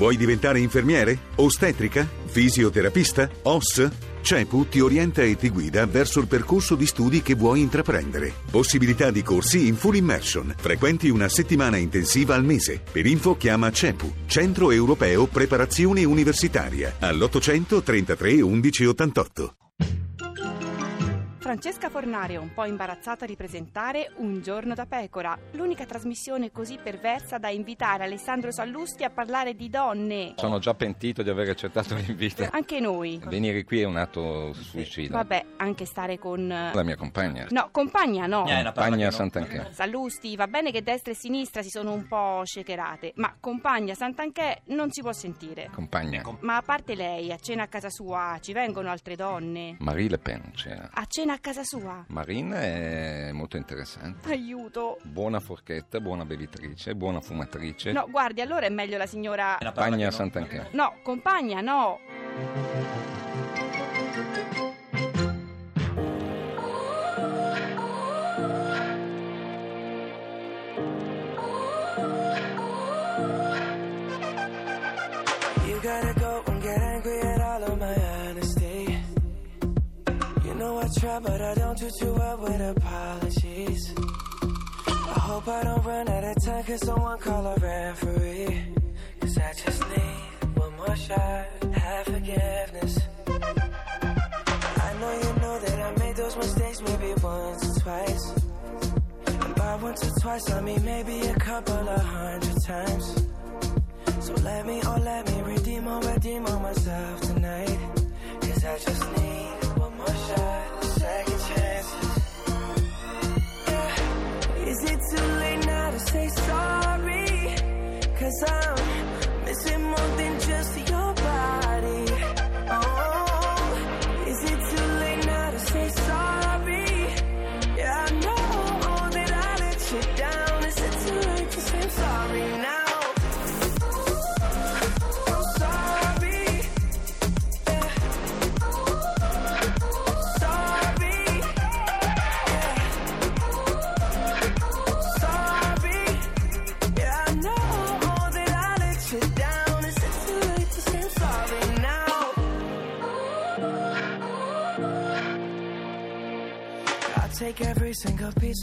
Vuoi diventare infermiere? Ostetrica? Fisioterapista? OSS? CEPU ti orienta e ti guida verso il percorso di studi che vuoi intraprendere. Possibilità di corsi in full immersion. Frequenti una settimana intensiva al mese. Per info chiama CEPU, Centro Europeo Preparazione Universitaria, all'800 33 11 88. Francesca Fornari è un po' imbarazzata di presentare Un giorno da pecora, l'unica trasmissione così perversa da invitare Alessandro Sallusti a parlare di donne. Sono già pentito di aver accettato l'invito. Anche noi. Venire qui è un atto suicida. Vabbè, anche stare con... la mia compagna. No, compagna no. Compagna Sant'Anchè. Sallusti, va bene che destra e sinistra si sono un po' scecherate, ma compagna Sant'Anchè non si può sentire. Compagna. Ma a parte lei, a cena a casa sua ci vengono altre donne? Marie Le Pen c'era. A cena a casa sua? Marina è molto interessante. Aiuto. Buona forchetta, buona bevitrice, buona fumatrice. No, guardi, allora è meglio la signora... Compagna Sant'Anchè. No, compagna, no. You gotta go and get angry at all of my honesty. I try, but I don't do too well with apologies. I hope I don't run out of time. Can someone call a referee? Cause I just need one more shot. Have forgiveness. I know you know that I made those mistakes maybe once or twice. And by once or twice, I mean maybe a couple of 100 times. So let me redeem myself tonight. Cause I just need one more shot. Second chances. Yeah. Is it too late now to say sorry? Cause I'm missing more than just your body. Oh, is it too late now to say sorry? Yeah, I know that I let you down. Is it too late to say I'm sorry now? Take every single piece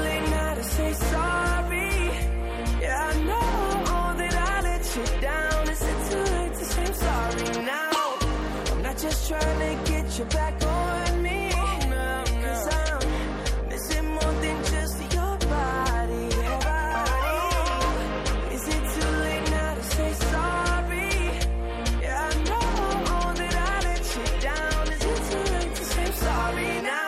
late now to say sorry? Yeah, I know that I let you down. Is it too late to say I'm sorry now? I'm not just trying to get you back on me. Cause I'm missing more than just your body. Oh, is it too late now to say sorry? Yeah, I know that I let you down. Is it too late to say I'm sorry now?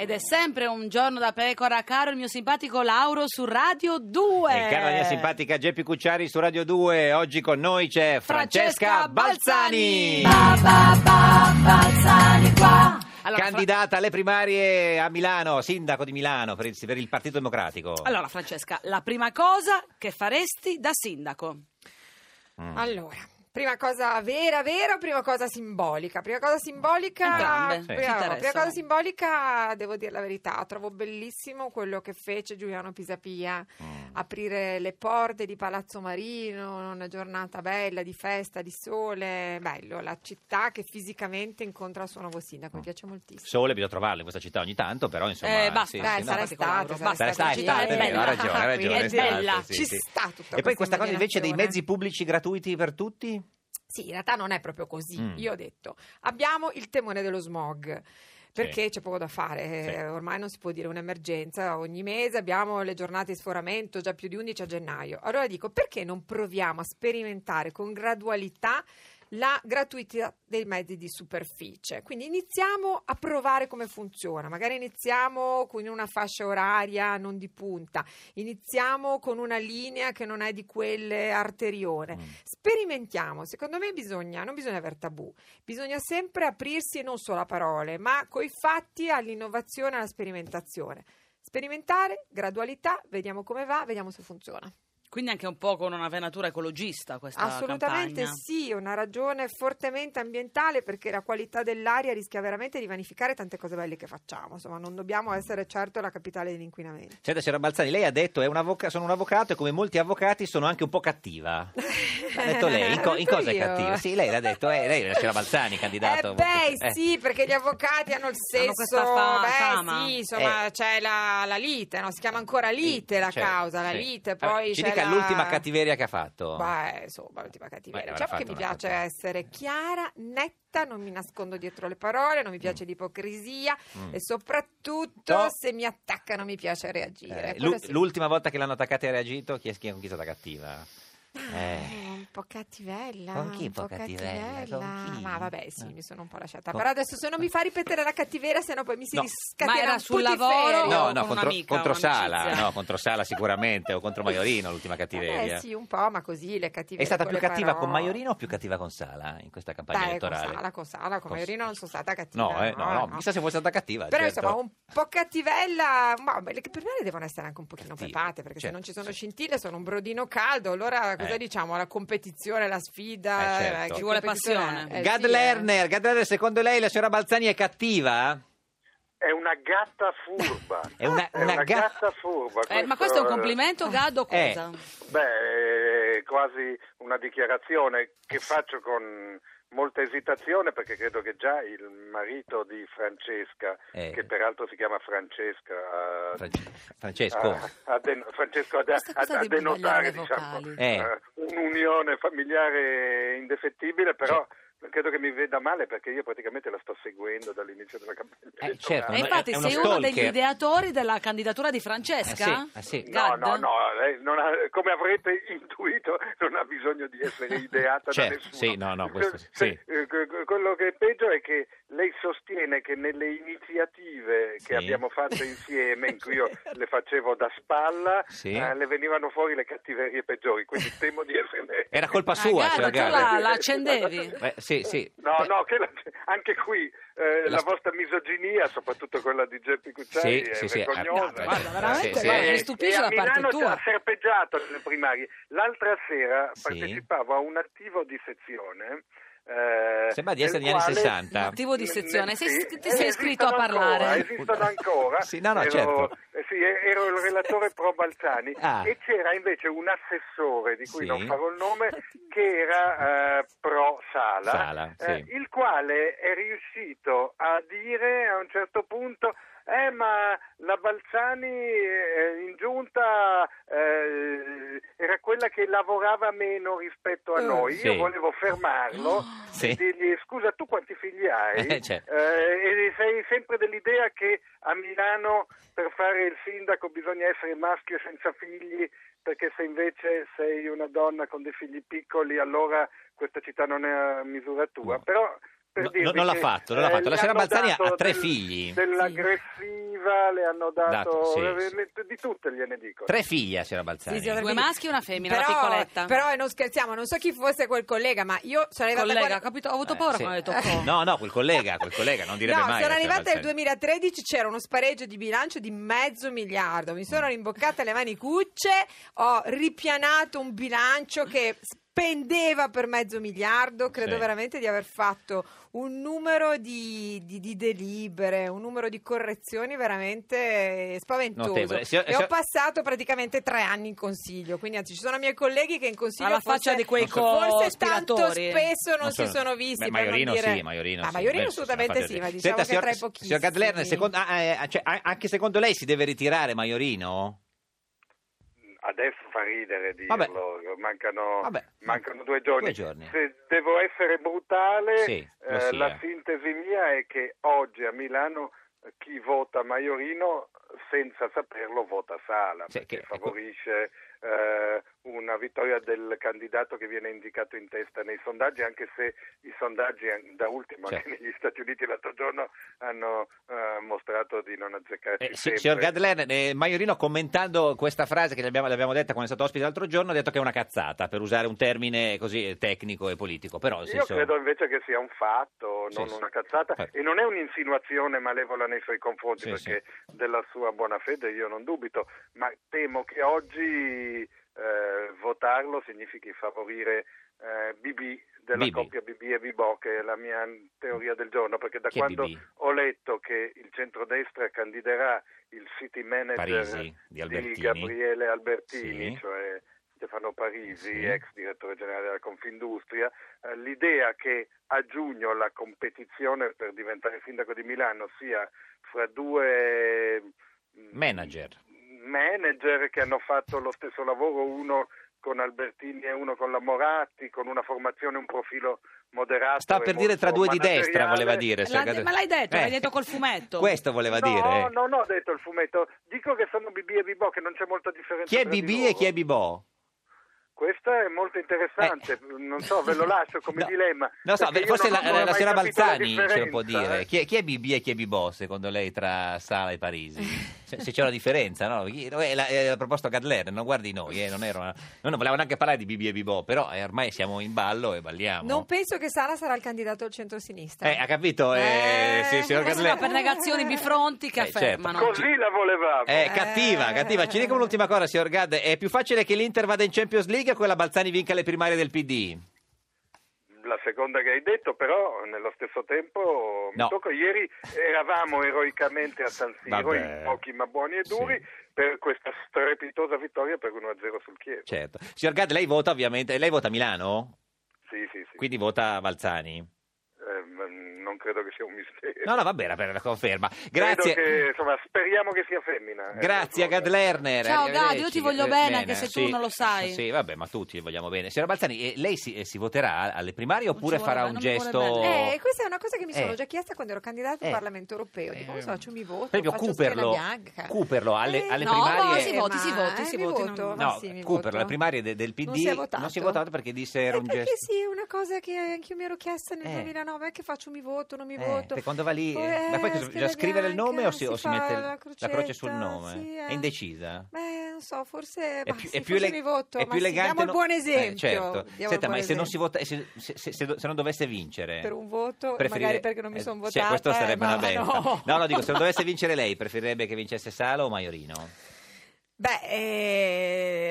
Ed è sempre un giorno da pecora, caro il mio simpatico Lauro su Radio 2. E cara la mia simpatica Geppi Cucciari su Radio 2. Oggi con noi c'è Francesca Balzani. Balzani qua. Allora, candidata alle primarie a Milano, sindaco di Milano per il Partito Democratico. Allora Francesca, la prima cosa che faresti da sindaco? Allora... prima cosa vera o prima cosa simbolica? Prima cosa simbolica, devo dire la verità, trovo bellissimo quello che fece Giuliano Pisapia, aprire le porte di Palazzo Marino, una giornata bella di festa, di sole, bello, la città che fisicamente incontra il suo nuovo sindaco, mi piace moltissimo. Sole bisogna trovarlo in questa città ogni tanto, però insomma sarà estate, ha ragione. Ci sta tutto. E poi questa cosa invece dei mezzi pubblici gratuiti per tutti? Sì, in realtà non è proprio così. Io ho detto, abbiamo il temone dello smog, perché c'è poco da fare, ormai non si può dire un'emergenza, ogni mese abbiamo le giornate di sforamento, già più di 11 a gennaio. Allora dico, perché non proviamo a sperimentare con gradualità la gratuità dei mezzi di superficie? Quindi iniziamo a provare come funziona, magari iniziamo con una fascia oraria non di punta, iniziamo con una linea che non è di quelle arterione, sperimentiamo. Secondo me non bisogna aver tabù, bisogna sempre aprirsi non solo a parole ma coi fatti all'innovazione e alla sperimentazione, sperimentare, gradualità, vediamo come va, vediamo se funziona. Quindi anche un po' con una venatura ecologista questa assolutamente campagna. Sì, una ragione fortemente ambientale, perché la qualità dell'aria rischia veramente di vanificare tante cose belle che facciamo, insomma non dobbiamo essere certo la capitale dell'inquinamento. Senta, signora Balzani, lei ha detto sono un avvocato e come molti avvocati sono anche un po' cattiva. Ha detto lei, in cosa è cattiva? Sì, lei l'ha detto, lei è la signora Balzani, candidato. Sì, perché gli avvocati hanno il sesso, fama. Sì, insomma c'è la lite, no? Si chiama ancora lite causa, la lite, poi c'è l'ultima cattiveria che ha fatto. L'ultima cattiveria. Diciamo che mi piace essere chiara, netta, non mi nascondo dietro le parole, non mi piace l'ipocrisia e soprattutto se mi attaccano mi piace reagire. L'ultima volta che l'hanno attaccata e reagito, chi è stata cattiva? Un po' cattivella. Con chi un po' cattivella? Con chi? Ma vabbè, sì, mi sono un po' lasciata. Però adesso se non mi fa ripetere la cattiveria, sennò poi mi si riscattierà. Ma era sul lavoro? No, contro Sala, contro Sala sicuramente, o contro Maiorino l'ultima cattiveria. Sì, un po', ma così le cattiverie. È stata più cattiva con Maiorino o più cattiva con Sala in questa campagna elettorale? Con Sala, con Maiorino non sono stata cattiva. No, chissà se fosse stata cattiva. Però insomma, un po' cattivella, ma le prime devono essere anche un pochino pepate, perché se non ci sono scintille sono un brodino caldo, allora diciamo la competizione, la sfida, ci vuole passione. Gad Lerner, secondo lei la signora Balzani è cattiva? È una gatta furba. È una gatta furba. Ma questo è un complimento, Gad, o cosa? Beh, è quasi una dichiarazione che faccio con molta esitazione, perché credo che già il marito di Francesca, che peraltro si chiama Francesco, ha di denotare un'unione familiare indefettibile, però credo che mi veda male, perché io praticamente la sto seguendo dall'inizio della campagna. E infatti sei uno degli ideatori della candidatura di Francesca? Sì. No, lei non ha, come avrete intuito, non ha bisogno di essere ideata da nessuno. Quello che è peggio è che lei sostiene che nelle iniziative che abbiamo fatto insieme, in cui io le facevo da spalla, le venivano fuori le cattiverie peggiori, quindi temo di essere lei. Era colpa sua, la accendevi. Anche qui la vostra misoginia, soprattutto quella di Geppi Cucciari, è vergognosa. Mi stupisce la parte tua. Ha serpeggiato nelle primarie. L'altra sera partecipavo a un attivo di sezione. Sembra di essere negli anni 60. Attivo di sezione. Ti sei iscritto a parlare? Esistono ancora. Ero il relatore pro Balzani e c'era invece un assessore di cui non farò il nome, che era pro Sala. Il quale è riuscito a dire a un certo punto: ma la Balzani in giunta era quella che lavorava meno rispetto a noi. Io volevo fermarlo e dirgli: scusa, tu quanti figli hai? E sei sempre dell'idea che a Milano per fare il sindaco bisogna essere maschio senza figli, perché se invece sei una donna con dei figli piccoli allora questa città non è a misura tua. Però non l'ha fatto. La signora Balzani ha 3 figli. Dell'aggressiva le hanno dato di tutte, gliene dico. 3 figli a signora Balzani. 2 maschi e una femmina, però, la piccoletta. Però non scherziamo, non so chi fosse quel collega, ma io sono arrivata ho avuto paura quando le toccò. No, quel collega non direbbe mai. Sono arrivata nel 2013, c'era uno spareggio di bilancio di mezzo miliardo. Mi sono rimboccata le manicucce, ho ripianato un bilancio che spendeva per mezzo miliardo, credo veramente di aver fatto un numero di delibere, un numero di correzioni veramente spaventoso. Notevole. E ho passato praticamente 3 anni in consiglio, quindi anzi ci sono miei colleghi che in consiglio alla faccia di quei forse tanto spesso non si sono visti. Beh, Maiorino per non dire... Maiorino assolutamente sì, ma diciamo che tra i pochissimi. Signor Gad Lerner, cioè, anche secondo lei si deve ritirare Maiorino? Adesso fa ridere dirlo, mancano 2 giorni. 2 giorni. Se devo essere brutale, la sintesi mia è che oggi a Milano chi vota Maiorino senza saperlo vota Sala, perché favorisce una vittoria del candidato che viene indicato in testa nei sondaggi, anche se i sondaggi da ultimo anche negli Stati Uniti l'altro giorno hanno mostrato di non azzeccare sempre. Signor Gad Lerner, Maiorino, commentando questa frase che l'abbiamo detta quando è stato ospite l'altro giorno, ha detto che è una cazzata, per usare un termine così tecnico e politico. Però, credo invece che sia un fatto, non una cazzata, e non è un'insinuazione malevola nei suoi confronti, perché della sua buona fede io non dubito, ma temo che oggi votarlo significhi favorire BB della coppia BB e Bibò, che è la mia teoria del giorno, perché da quando ho letto che il centrodestra candiderà il city manager Parisi, di Gabriele Albertini, cioè Stefano Parisi, ex direttore generale della Confindustria, l'idea che a giugno la competizione per diventare sindaco di Milano sia fra 2 manager che hanno fatto lo stesso lavoro, uno con Albertini e uno con la Moratti, con una formazione, un profilo moderato. Sta per dire tra 2 di destra, voleva dire. Ma l'hai detto, l'hai detto col fumetto. Questo voleva dire. No, non ho detto il fumetto. Dico che sono BB e Bibò, che non c'è molta differenza. Chi è BB e chi è Bibò? Questa è molto interessante, non so, ve lo lascio come dilemma. Non so, forse la signora Balzani ce lo può dire. Chi è BB e chi è Bibò, secondo lei, tra Sala e Parisi? Se c'è una differenza, no? La proposta Gad Lerner, non guardi noi, noi non volevamo neanche parlare di BB e Bibò, però ormai siamo in ballo e balliamo. Non penso che Sala sarà il candidato al centro-sinistra. Ha capito? Signor Gad Lerner. Per negazioni bifronti che affermano. Così la volevamo. Cattiva. Ci dica un'ultima cosa, signor Gad. È più facile che l'Inter vada in Champions League o quella Balzani vinca le primarie del PD? La seconda che hai detto, però nello stesso tempo mi tocca. Ieri eravamo eroicamente a San Siro, in pochi ma buoni e duri, per questa strepitosa vittoria per 1-0 sul Chievo. Certo. Signor Gad, lei vota ovviamente, lei vota Milano? Sì. Quindi vota Balzani? Non credo che sia un mistero. No, va bene, per la conferma. Grazie. Che, speriamo che sia femmina. Grazie a Gad Lerner. Ciao Gad, io ti voglio bene, anche se tu non lo sai. Sì, vabbè, ma tutti vogliamo bene. Signora Balzani, lei si voterà alle primarie oppure farà un gesto? Questa è una cosa che mi sono già chiesta quando ero candidato al Parlamento europeo. Dico, non so, mi voto. Per esempio, Cuperlo alle primarie. No, si vota. Cuperlo alle primarie del PD non si è votato perché disse era un gesto. Perché sì, è una cosa che anch'io mi ero chiesta nel 2009, è che faccio mi voto. Non mi voto. Quando va lì, ma poi bisogna scrivere il nome o si mette la croce sul nome? Sì, è indecisa? Non so, forse è più elegante. Diamo il buon esempio. Senta, ma se non si vota, se non dovesse vincere per un voto, magari perché non mi sono votata, questo sarebbe una bella. No, dico, se non dovesse vincere lei, preferirebbe che vincesse Sala o Maiorino?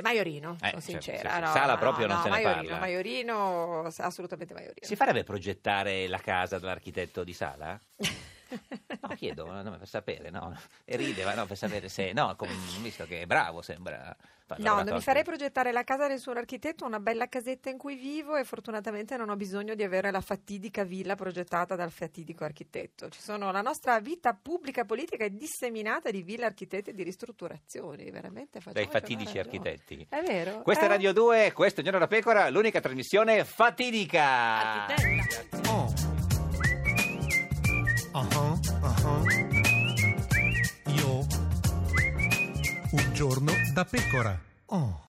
Maiorino, sono sincera. Sì. No, Sala proprio non se ne parla. Maiorino, assolutamente Maiorino. Si farebbe progettare la casa dell'architetto di Sala? No, chiedo, per sapere, e rideva, per sapere se... visto che è bravo, sembra... non mi farei progettare la casa del suo architetto, una bella casetta in cui vivo, e fortunatamente non ho bisogno di avere la fatidica villa progettata dal fatidico architetto. La nostra vita pubblica politica è disseminata di ville, architetti e di ristrutturazioni, veramente dai fatidici architetti. È vero. Questa è Radio 2, questo è Un giorno da pecora, l'unica trasmissione fatidica. Architetta. Io un giorno da pecora.